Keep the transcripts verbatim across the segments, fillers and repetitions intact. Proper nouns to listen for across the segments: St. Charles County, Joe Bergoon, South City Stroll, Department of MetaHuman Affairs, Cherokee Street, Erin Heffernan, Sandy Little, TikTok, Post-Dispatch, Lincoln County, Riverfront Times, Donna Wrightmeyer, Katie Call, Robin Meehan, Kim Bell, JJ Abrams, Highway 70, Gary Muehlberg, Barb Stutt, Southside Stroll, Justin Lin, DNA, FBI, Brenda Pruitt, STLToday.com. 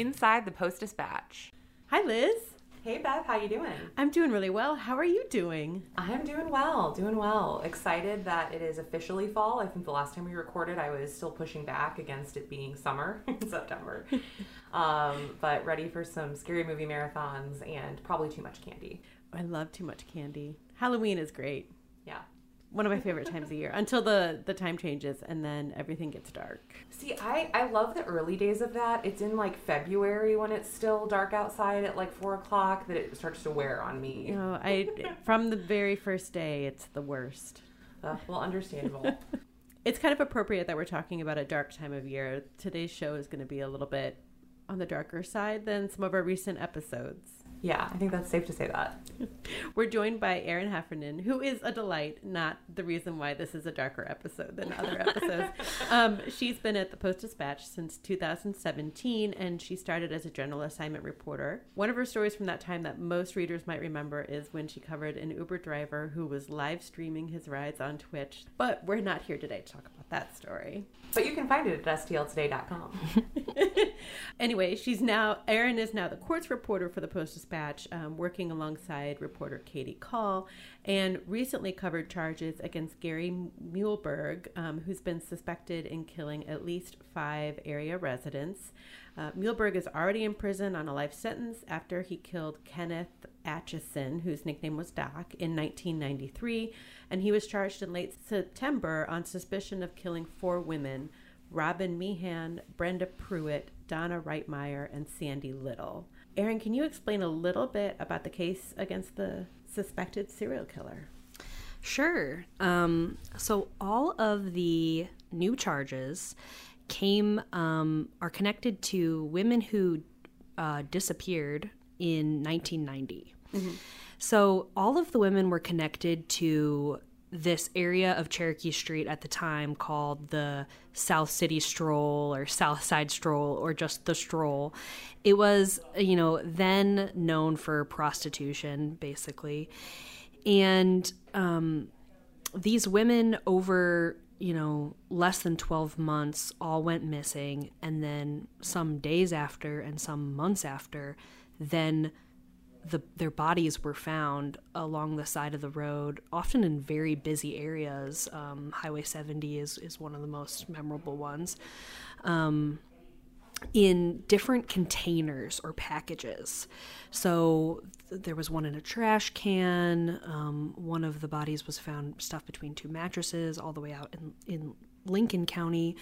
inside the Post-Dispatch. Hi, Liz. Hey, Beth. How you doing? I'm doing really well. How are you doing? I'm doing well. Doing well. Excited that it is officially fall. I think the last time we recorded, I was still pushing back against it being summer in September. um, but ready for some scary movie marathons and probably too much candy. I love too much candy. Halloween is great. Yeah. One of my favorite times of year, until the, the time changes and then everything gets dark. See, I, I love the early days of that. It's in like February when it's still dark outside at like four o'clock that it starts to wear on me. You know, I, from the very first day, it's the worst. Uh, well, understandable. It's kind of appropriate that we're talking about a dark time of year. Today's show is going to be a little bit on the darker side than some of our recent episodes. Yeah, I think that's safe to say that. We're joined by Erin Heffernan, who is a delight, not the reason why this is a darker episode than other episodes. Um, she's been at the Post-Dispatch since two thousand seventeen, and she started as a general assignment reporter. One of her stories from that time that most readers might remember is when she covered an Uber driver who was live streaming his rides on Twitch. But we're not here today to talk about that story. But you can find it at S T L Today dot com. Anyway, she's now, Erin is now the courts reporter for the Post-Dispatch, um, working alongside reporter Katie Call, and recently covered charges against Gary Muehlberg, um, who's been suspected in killing at least five area residents. Uh, Muehlberg is already in prison on a life sentence after he killed Kenneth Atchison, whose nickname was Doc, in nineteen ninety-three, and he was charged in late September on suspicion of killing four women: Robin Meehan, Brenda Pruitt, Donna Wrightmeyer, and Sandy Little. Erin, can you explain a little bit about the case against the suspected serial killer? Sure. Um, so all of the new charges came um, are connected to women who uh, disappeared in nineteen ninety. Mm-hmm. So all of the women were connected to this area of Cherokee Street at the time called the South City Stroll or Southside Stroll or just the Stroll. It was, you know, then known for prostitution, basically. And um, these women over, you know, less than twelve months all went missing. And then some days after and some months after, then The, their bodies were found along the side of the road, often in very busy areas. Um, Highway seventy is, is one of the most memorable ones, um, in different containers or packages. So th- there was one in a trash can. Um, one of the bodies was found stuffed between two mattresses all the way out in, in Lincoln County.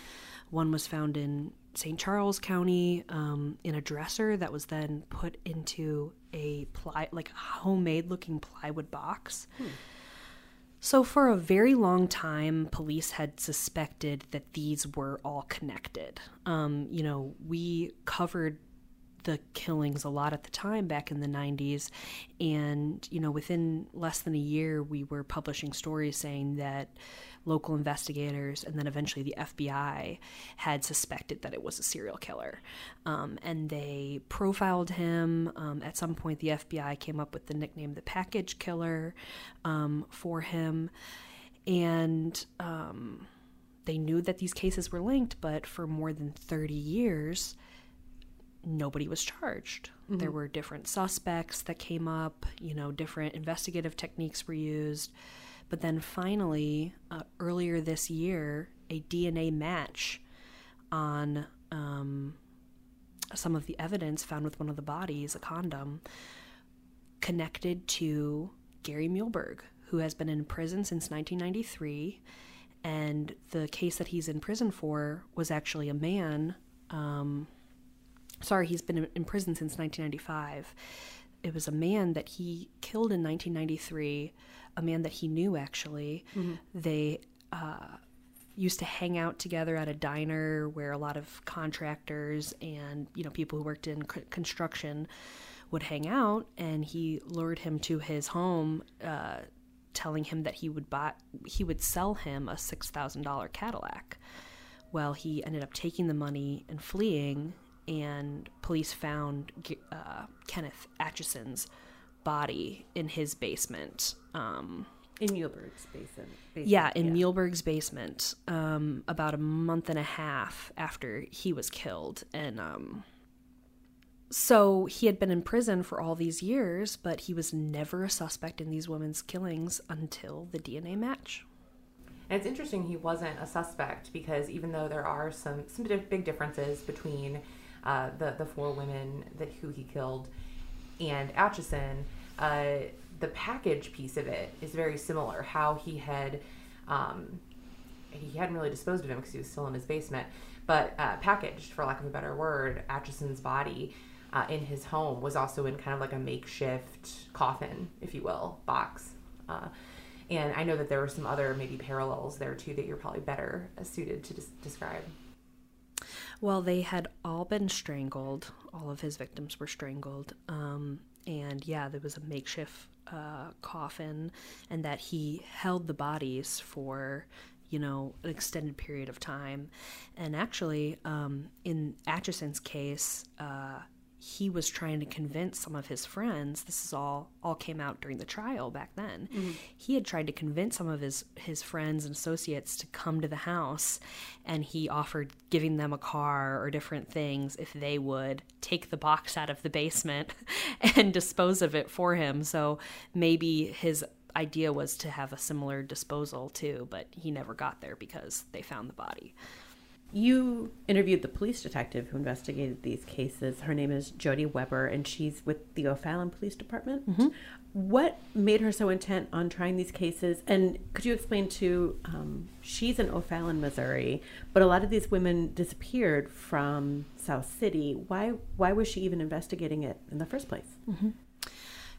One was found in Saint Charles County, um, in a dresser that was then put into a ply, like a homemade looking plywood box. Hmm. So for a very long time, police had suspected that these were all connected. Um, you know, we covered the killings a lot at the time back in the nineties. And, you know, within less than a year, we were publishing stories saying that local investigators and then eventually the F B I had suspected that it was a serial killer. Um, and they profiled him. Um, at some point, the F B I came up with the nickname the Package Killer um, for him. And um, they knew that these cases were linked, but for more than thirty years, nobody was charged. Mm-hmm. There were different suspects that came up, you know, different investigative techniques were used. But then finally, uh, earlier this year, a D N A match on um, some of the evidence found with one of the bodies, a condom, connected to Gary Muehlberg, who has been in prison since nineteen ninety-three. And the case that he's in prison for was actually a man. Um, sorry, he's been in prison since nineteen ninety-five. It was a man that he killed in nineteen ninety-three, a man that he knew, actually. Mm-hmm. They uh, used to hang out together at a diner where a lot of contractors and, you know, people who worked in c- construction would hang out, and he lured him to his home, uh, telling him that he would buy, he would sell him a six thousand dollars Cadillac. Well, he ended up taking the money and fleeing, and police found uh, Kenneth Atchison's body in his basement. Um, in Muehlberg's basement. basement. Yeah, in yeah. Muehlberg's basement, um, about a month and a half after he was killed. And um, So he had been in prison for all these years, but he was never a suspect in these women's killings until the D N A match. And it's interesting he wasn't a suspect, because even though there are some, some big differences between uh, the, the four women that who he killed and Atchison, uh, the package piece of it is very similar. How he had, um, he hadn't really disposed of him because he was still in his basement, but uh, packaged, for lack of a better word, Atchison's body uh, in his home was also in kind of like a makeshift coffin, if you will, box. Uh, And I know that there were some other maybe parallels there, too, that you're probably better suited to dis- describe. Well, they had all been strangled. All of his victims were strangled. Um, and, yeah, there was a makeshift uh, coffin, and that he held the bodies for, you know, an extended period of time. And actually, um, in Atchison's case, uh, he was trying to convince some of his friends, this is all, all came out during the trial back then. Mm-hmm. He had tried to convince some of his, his friends and associates to come to the house, and he offered giving them a car or different things if they would take the box out of the basement and dispose of it for him. So maybe his idea was to have a similar disposal too, but he never got there because they found the body. You interviewed the police detective who investigated these cases. Her name is Jodi Weber, and she's with the O'Fallon Police Department. Mm-hmm. What made her so intent on trying these cases? And could you explain to, um, she's in O'Fallon, Missouri, but a lot of these women disappeared from South City. Why, why was she even investigating it in the first place? Mm-hmm.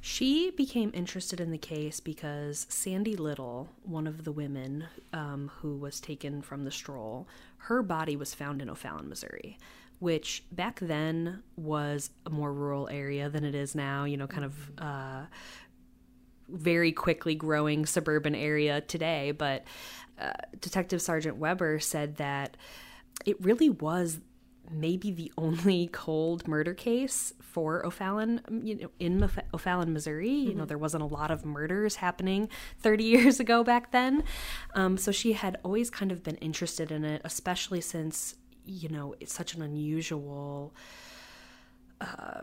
She became interested in the case because Sandy Little, one of the women um, who was taken from the stroll, her body was found in O'Fallon, Missouri, which back then was a more rural area than it is now, you know, kind of uh, very quickly growing suburban area today. But uh, Detective Sergeant Weber said that it really was maybe the only cold murder case for O'Fallon, you know, in O'Fallon, Missouri. Mm-hmm. You know, there wasn't a lot of murders happening thirty years ago back then. Um, so she had always kind of been interested in it, especially since, you know, it's such an unusual uh,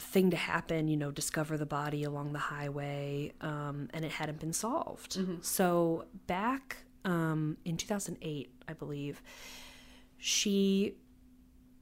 thing to happen, you know, discover the body along the highway, um, and it hadn't been solved. Mm-hmm. So back um, in two thousand eight, I believe, she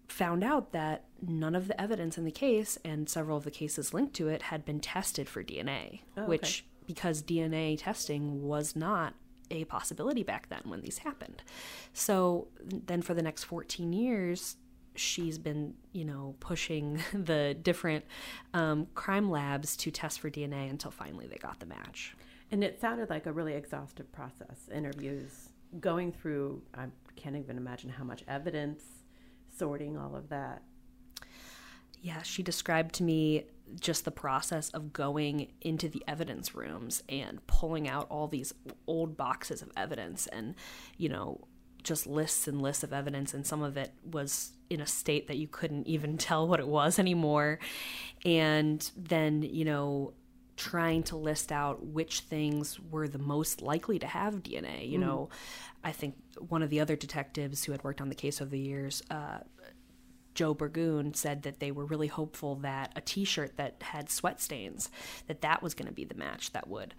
found out that none of the evidence in the case and several of the cases linked to it had been tested for D N A, oh, which, okay. because D N A testing was not a possibility back then when these happened. So then for the next fourteen years, she's been, you know, pushing the different um, crime labs to test for D N A until finally they got the match. And it sounded like a really exhaustive process, interviews, going through, I can't even imagine how much evidence, sorting all of that. Yeah, she described to me just the process of going into the evidence rooms and pulling out all these old boxes of evidence and, you know, just lists and lists of evidence, and some of it was in a state that you couldn't even tell what it was anymore. And then, you know, trying to list out which things were the most likely to have D N A. You know, mm. I think one of the other detectives who had worked on the case over the years, uh, Joe Bergoon, said that they were really hopeful that a T-shirt that had sweat stains, that that was going to be the match that would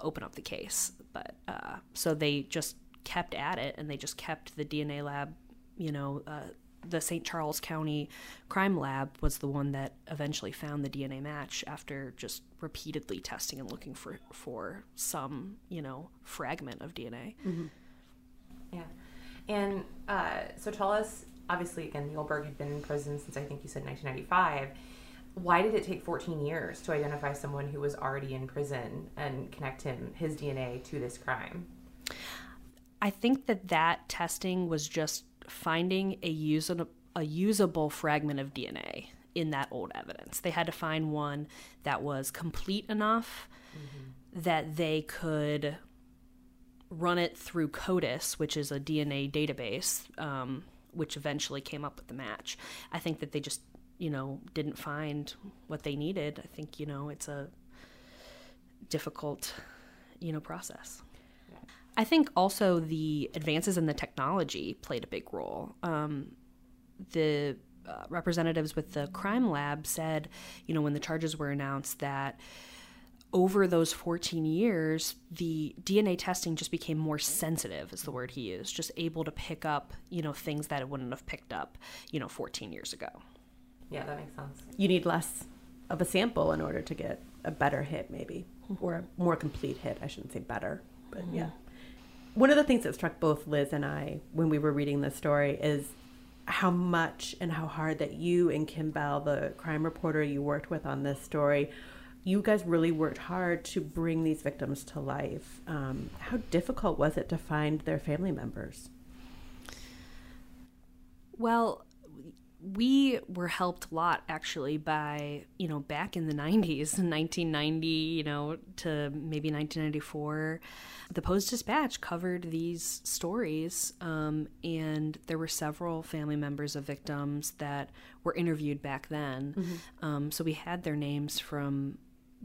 open up the case. But uh, so they just kept at it, and they just kept the D N A lab, you know, uh, the Saint Charles County crime lab was the one that eventually found the D N A match after just repeatedly testing and looking for, for some, you know, fragment of D N A. Mm-hmm. Yeah. And uh, so tell us, obviously, again, Muehlberg had been in prison since, I think you said, nineteen ninety-five. Why did it take fourteen years to identify someone who was already in prison and connect him, his D N A, to this crime? I think that that testing was just finding a usable, a usable fragment of D N A in that old evidence. They had to find one that was complete enough, mm-hmm. that they could run it through CODIS, which is a D N A database, um, which eventually came up with the match. I think that they just, you know, didn't find what they needed. I think, you know, it's a difficult, you know, process. I think also the advances in the technology played a big role. Um, the uh, representatives with the crime lab said, you know, when the charges were announced, that over those fourteen years, the D N A testing just became more sensitive, is the word he used, just able to pick up, you know, things that it wouldn't have picked up, you know, fourteen years ago. Yeah, that makes sense. You need less of a sample in order to get a better hit, maybe, mm-hmm. or a more complete hit. I shouldn't say better, but mm-hmm. yeah. One of the things that struck both Liz and I when we were reading this story is how much and how hard that you and Kim Bell, the crime reporter you worked with on this story, you guys really worked hard to bring these victims to life. Um, how difficult was it to find their family members? Well, we were helped a lot, actually, by, you know, back in the nineties, nineteen ninety, you know, to maybe nineteen ninety-four, the Post-Dispatch covered these stories, um, and there were several family members of victims that were interviewed back then. Mm-hmm. Um, so we had their names from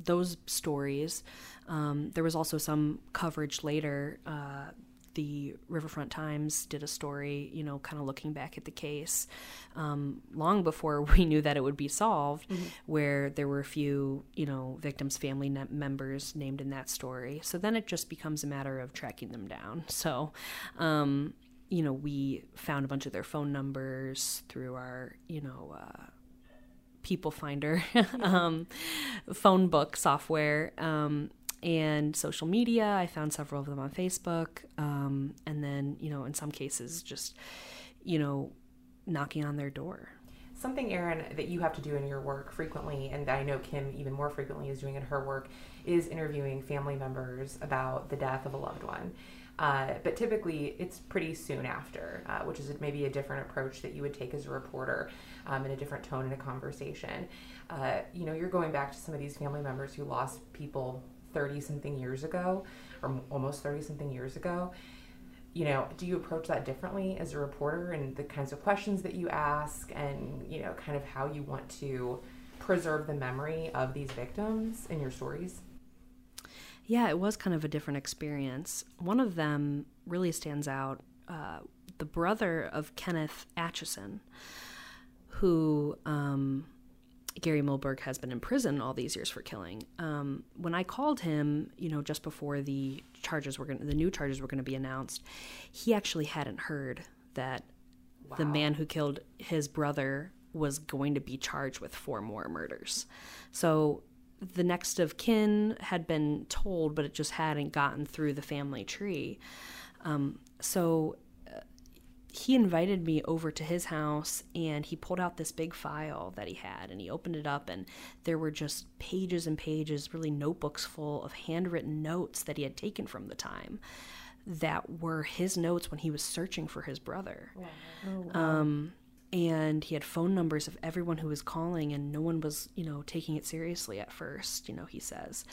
those stories. Um, there was also some coverage later. Uh, the Riverfront Times did a story, you know, kind of looking back at the case um, long before we knew that it would be solved, mm-hmm. where there were a few, you know, victims' family ne- members named in that story. So then it just becomes a matter of tracking them down. So, um, you know, we found a bunch of their phone numbers through our, you know, uh, People Finder um, phone book software. Um, And social media, I found several of them on Facebook. Um, and then, you know, in some cases, just, you know, knocking on their door. Something, Erin, that you have to do in your work frequently, and that I know Kim even more frequently is doing in her work, is interviewing family members about the death of a loved one. Uh, but typically, it's pretty soon after, uh, which is maybe a different approach that you would take as a reporter um, and a different tone in a conversation. Uh, you know, you're going back to some of these family members who lost people thirty-something years ago, or almost thirty-something years ago. You know, do you approach that differently as a reporter, and the kinds of questions that you ask, and, you know, kind of how you want to preserve the memory of these victims in your stories? Yeah, it was kind of a different experience. One of them really stands out, uh, the brother of Kenneth Atchison, who... Um, Gary Muehlberg has been in prison all these years for killing. Um, when I called him, you know, just before the charges were going, the new charges were going to be announced, he actually hadn't heard that wow. the man who killed his brother was going to be charged with four more murders. So the next of kin had been told, but it just hadn't gotten through the family tree. Um, so he invited me over to his house, and he pulled out this big file that he had, and he opened it up, and there were just pages and pages, really notebooks full of handwritten notes that he had taken from the time that were his notes when he was searching for his brother. Wow. Oh, wow. Um, and he had phone numbers of everyone who was calling, and no one was, you know, taking it seriously at first, you know, he says.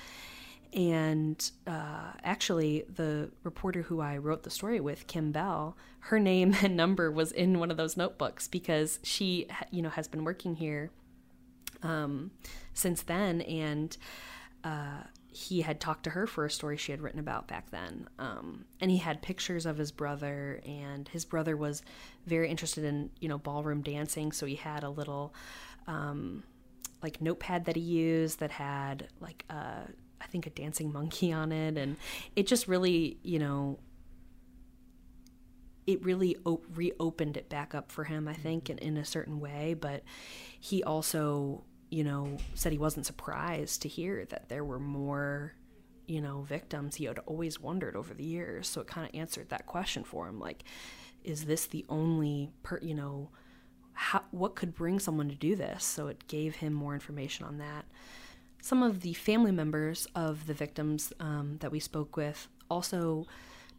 And uh, actually, the reporter who I wrote the story with, Kim Bell, her name and number was in one of those notebooks because she, you know, has been working here um, since then. And uh, he had talked to her for a story she had written about back then. Um, and he had pictures of his brother, and his brother was very interested in, you know, ballroom dancing. So he had a little, um, like, notepad that he used that had, like, a I think a dancing monkey on it, and it just really, you know, it really op- reopened it back up for him, I think, in, in a certain way. But he also, you know, said he wasn't surprised to hear that there were more, you know, victims. He had always wondered over the years, so it kind of answered that question for him, like, is this the only, per- you know, how, what could bring someone to do this? So it gave him more information on that. Some of the family members of the victims um, that we spoke with also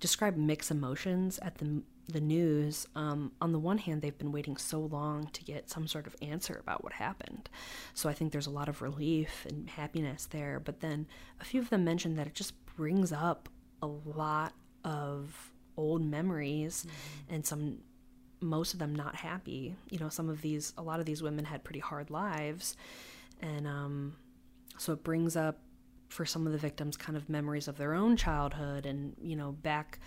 described mixed emotions at the the news. Um, on the one hand, they've been waiting so long to get some sort of answer about what happened. So I think there's a lot of relief and happiness there. But then a few of them mentioned that it just brings up a lot of old memories, mm-hmm. and some, most of them not happy. You know, some of these, a lot of these women had pretty hard lives, and um so it brings up, for some of the victims, kind of memories of their own childhood and, you know, back,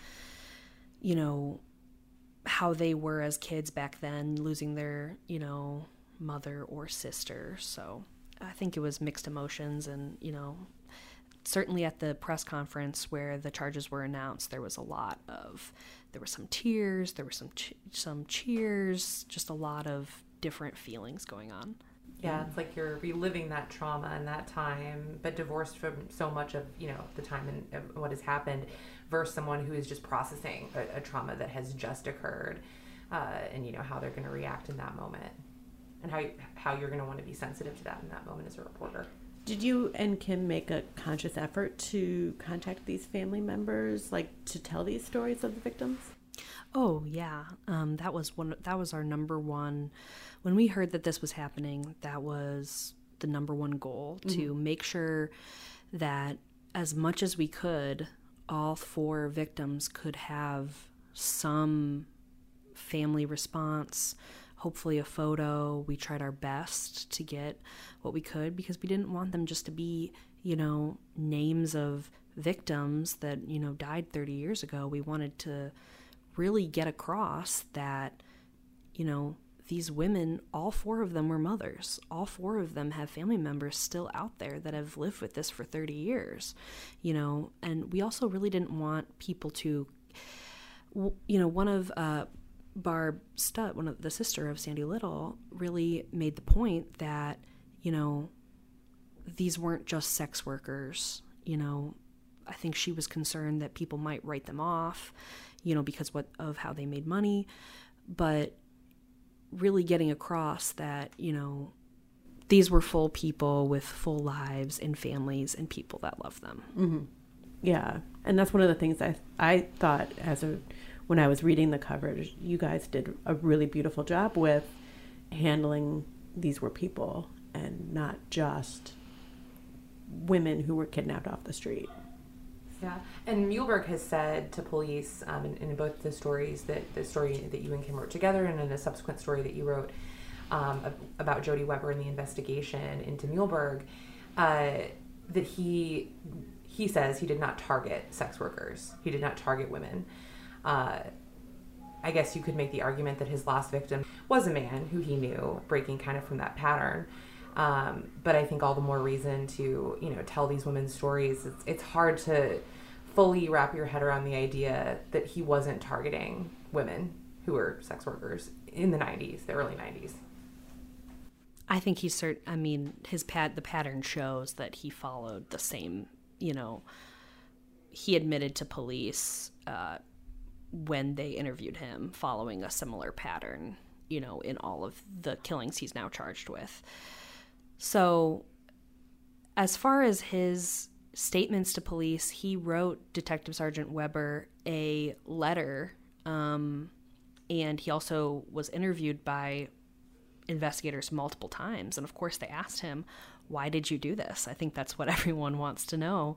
you know, how they were as kids back then, losing their, you know, mother or sister. So I think it was mixed emotions. And, you know, certainly at the press conference where the charges were announced, there was a lot of, there were some tears, there were some, ch- some cheers, just a lot of different feelings going on. Yeah, it's like you're reliving that trauma and that time, but divorced from so much of, you know, the time and what has happened versus someone who is just processing a, a trauma that has just occurred, uh, and, you know, how they're going to react in that moment and how, you, how you're going to want to be sensitive to that in that moment as a reporter. Did you and Kim make a conscious effort to contact these family members, like to tell these stories of the victims? Oh, yeah. Um, that was one. That was our number one. When we heard that this was happening, that was the number one goal, mm-hmm. to make sure that as much as we could, all four victims could have some family response, hopefully a photo. We tried our best to get what we could because we didn't want them just to be, you know, names of victims that, you know, died thirty years ago. We wanted to really get across that, you know, these women, all four of them were mothers. All four of them have family members still out there that have lived with this for thirty years, you know. And we also really didn't want people to, you know, one of uh, Barb Stutt, one of the sister of Sandy Little, really made the point that, you know, these weren't just sex workers, you know. I think she was concerned that people might write them off, you know, because what of how they made money, but really getting across that, you know, these were full people with full lives and families and people that love them. Mm-hmm. Yeah. And that's one of the things I I thought as a, when I was reading the coverage, you guys did a really beautiful job with handling these were people and not just women who were kidnapped off the street. Yeah, and Muehlberg has said to police um, in, in both the stories, that the story that you and Kim wrote together and in a subsequent story that you wrote um, about Jodi Weber and the investigation into Muehlberg, uh, that he he says he did not target sex workers. He did not target women. Uh, I guess you could make the argument that his last victim was a man who he knew, breaking kind of from that pattern. Um, but I think all the more reason to, you know, tell these women's stories. It's, it's hard to fully wrap your head around the idea that he wasn't targeting women who were sex workers in the nineties, the early nineties. I think he cert- I mean, his pat- the pattern shows that he followed the same, you know, he admitted to police uh, when they interviewed him following a similar pattern, you know, in all of the killings he's now charged with. So as far as his statements to police, he wrote Detective Sergeant Weber a letter, um, and he also was interviewed by investigators multiple times. And, of course, they asked him, why did you do this? I think that's what everyone wants to know.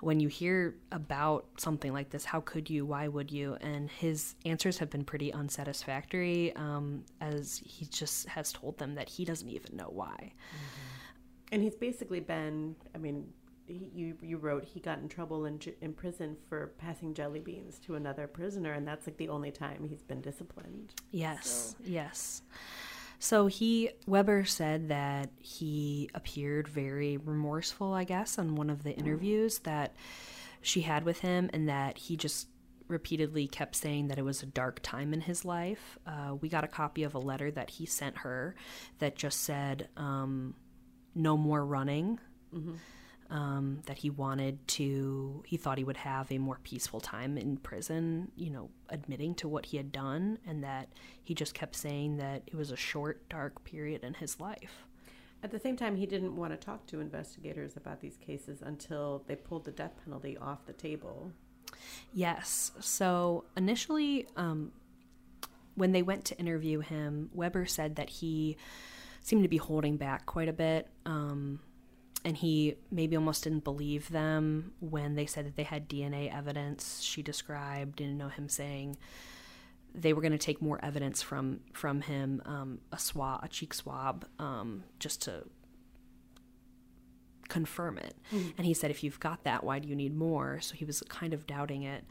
When you hear about something like this, how could you? Why would you? And his answers have been pretty unsatisfactory, um, as he just has told them that he doesn't even know why. Mm-hmm. And he's basically been, I mean, he, you you wrote he got in trouble in, in prison for passing jelly beans to another prisoner, and that's like the only time he's been disciplined. Yes, so. yes. So he, Weber said that he appeared very remorseful, I guess, on one of the interviews that she had with him, and that he just repeatedly kept saying that it was a dark time in his life. Uh, we got a copy of a letter that he sent her that just said, um, no more running, mm-hmm. um, that he wanted to, he thought he would have a more peaceful time in prison, you know, admitting to what he had done, and that he just kept saying that it was a short, dark period in his life. At the same time, he didn't want to talk to investigators about these cases until they pulled the death penalty off the table. Yes. So initially, um, when they went to interview him, Weber said that he seemed to be holding back quite a bit, um, and he maybe almost didn't believe them when they said that they had D N A evidence. She described, you know, him saying they were going to take more evidence from from him, um, a swab, a cheek swab, um, just to confirm it. Mm-hmm. And he said, if you've got that, why do you need more? So he was kind of doubting it.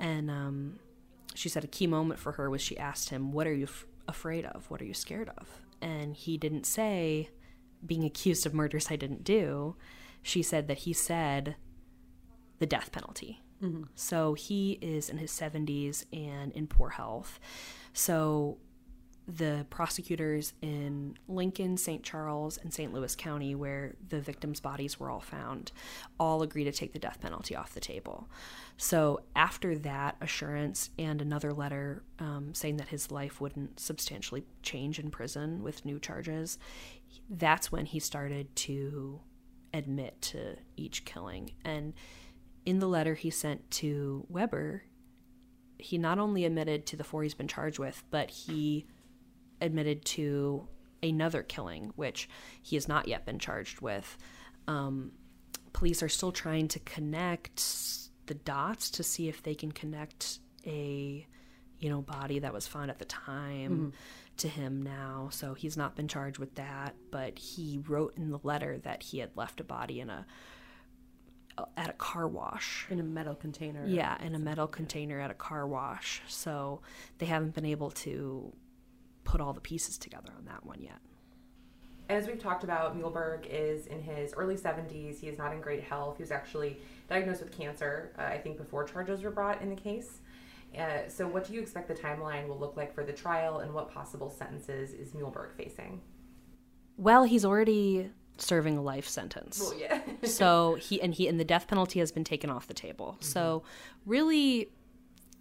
And um, she said a key moment for her was she asked him, what are you f- afraid of? What are you scared of? And he didn't say, being accused of murders I didn't do. She said that he said the death penalty. Mm-hmm. So he is in his seventies and in poor health. So the prosecutors in Lincoln, Saint Charles, and Saint Louis County, where the victims' bodies were all found, all agree to take the death penalty off the table. So after that assurance and another letter um, saying that his life wouldn't substantially change in prison with new charges, that's when he started to admit to each killing. And in the letter he sent to Weber, he not only admitted to the four he's been charged with, but he admitted to another killing, which he has not yet been charged with. Um, police are still trying to connect the dots to see if they can connect a, you know, body that was found at the time mm-hmm. to him now. So he's not been charged with that, but he wrote in the letter that he had left a body in a at a car wash. In a metal container. Yeah, in a metal container at a car wash. So they haven't been able to put all the pieces together on that one yet. As we've talked about, Muehlberg is in his early seventies. He is not in great health. He was actually diagnosed with cancer, uh, I think, before charges were brought in the case. Uh, so what do you expect the timeline will look like for the trial, and what possible sentences is Muehlberg facing? Well, he's already serving a life sentence. Well, yeah. so he and he and the death penalty has been taken off the table. Mm-hmm. So really,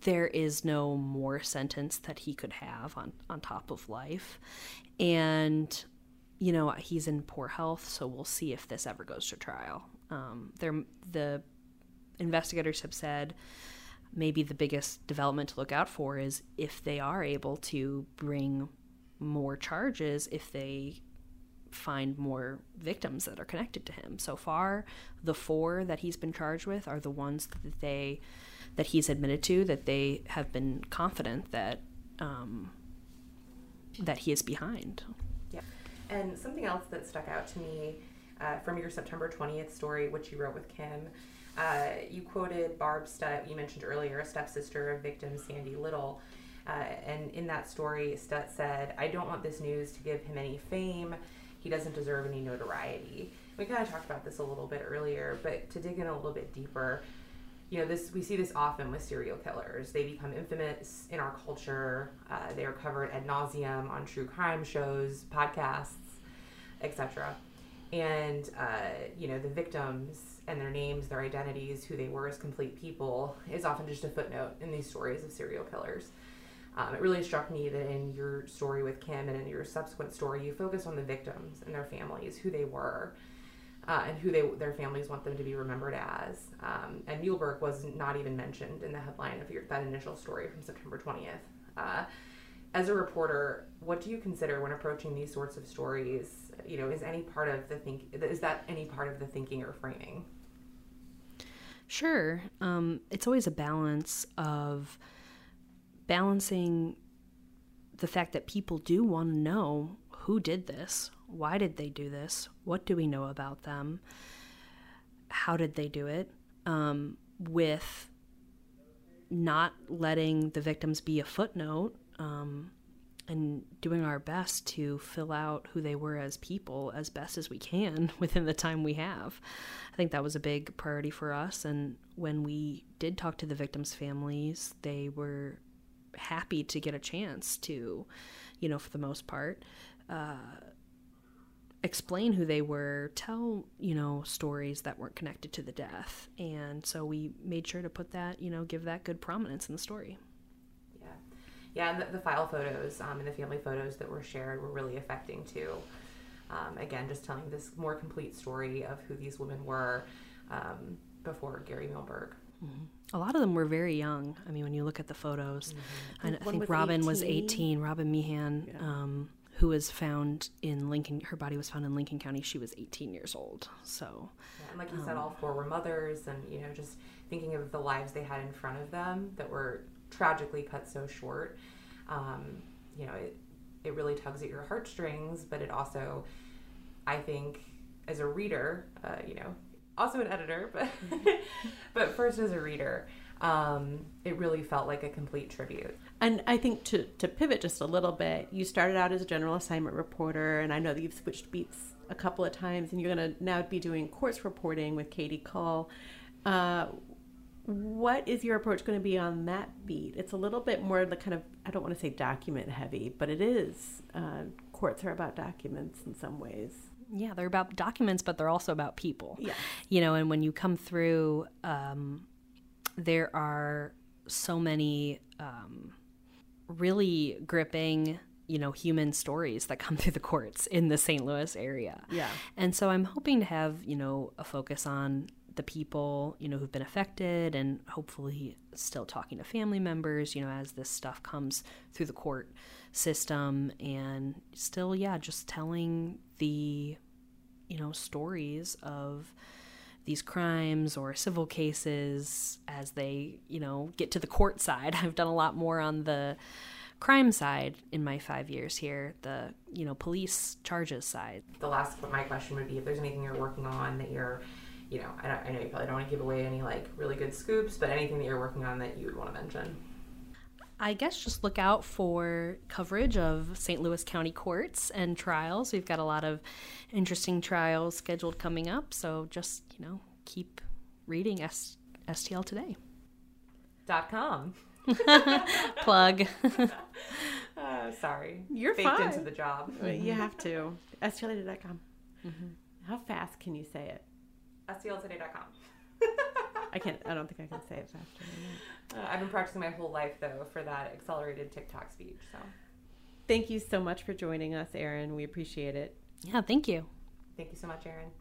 there is no more sentence that he could have on, on top of life. And, you know, he's in poor health, so we'll see if this ever goes to trial. Um, there, the investigators have said maybe the biggest development to look out for is if they are able to bring more charges, if they find more victims that are connected to him. So far, the four that he's been charged with are the ones that they... that he's admitted to, that they have been confident that um, that he is behind. Yeah. And something else that stuck out to me uh, from your September twentieth story, which you wrote with Kim, uh, you quoted Barb Stutt, you mentioned earlier, a stepsister of victim Sandy Little. Uh, and in that story, Stutt said, I don't want this news to give him any fame. He doesn't deserve any notoriety. We kind of talked about this a little bit earlier, but to dig in a little bit deeper, you know, this we see this often with serial killers. They become infamous in our culture. Uh, they are covered ad nauseum on true crime shows, podcasts, et cetera. And, uh, you know, the victims and their names, their identities, who they were as complete people is often just a footnote in these stories of serial killers. Um, it really struck me that in your story with Kim and in your subsequent story, you focus on the victims and their families, who they were. Uh, and who they their families want them to be remembered as. Um, and Muehlberg was not even mentioned in the headline of your, that initial story from September twentieth. Uh, as a reporter, what do you consider when approaching these sorts of stories? You know, is any part of the think is that any part of the thinking or framing? Sure, um, it's always a balance of balancing the fact that people do want to know who did this. Why did they do this? What do we know about them? How did they do it? Um, with not letting the victims be a footnote, um, and doing our best to fill out who they were as people as best as we can within the time we have. I think that was a big priority for us. And when we did talk to the victims' families, they were happy to get a chance to, you know, for the most part, uh, explain who they were, tell, you know, stories that weren't connected to the death. And so we made sure to put that, you know, give that good prominence in the story. Yeah. Yeah, and the, the file photos um, and the family photos that were shared were really affecting too. Um, again, just telling this more complete story of who these women were um, before Gary Muehlberg. Mm-hmm. A lot of them were very young. I mean, when you look at the photos, mm-hmm. and I think was Robin eighteen. Was eighteen, Robin Meehan, yeah. um, who was found in Lincoln, her body was found in Lincoln County, she was eighteen years old, so. Yeah, and like you um, said, all four were mothers, and, you know, just thinking of the lives they had in front of them that were tragically cut so short, um, you know, it, it really tugs at your heartstrings, but it also, I think, as a reader, uh, you know, also an editor, but but first as a reader, Um, it really felt like a complete tribute. And I think to, to pivot just a little bit, you started out as a general assignment reporter, and I know that you've switched beats a couple of times, and you're going to now be doing course reporting with Katie Call. Uh, what is your approach going to be on that beat? It's a little bit more the kind of, I don't want to say document heavy, but it is. Uh, courts are about documents in some ways. Yeah, they're about documents, but they're also about people. Yeah. You know, and when you come through, um, there are so many um, really gripping, you know, human stories that come through the courts in the Saint Louis area. Yeah. And so I'm hoping to have, you know, a focus on the people, you know, who've been affected, and hopefully still talking to family members, you know, as this stuff comes through the court system, and still, yeah, just telling the, you know, stories of these crimes or civil cases as they, you know, get to the court side. I've done a lot more on the crime side in my five years here, the, you know, police charges side. The last one, my question would be if there's anything you're working on that you're, you know, I, don't, I know you probably don't want to give away any like really good scoops, but anything that you're working on that you would want to mention. I guess just look out for coverage of Saint Louis County courts and trials. We've got a lot of interesting trials scheduled coming up, so just, you know, keep reading S- S T L today dot com. Plug. uh, sorry. You're Baked fine. Into the job. You have to. S T L today dot com. Mm-hmm. How fast can you say it? S T L today dot com. I can't. I don't think I can say it faster. Uh, I've been practicing my whole life, though, for that accelerated TikTok speech. So, thank you so much for joining us, Erin. We appreciate it. Yeah, thank you. Thank you so much, Erin.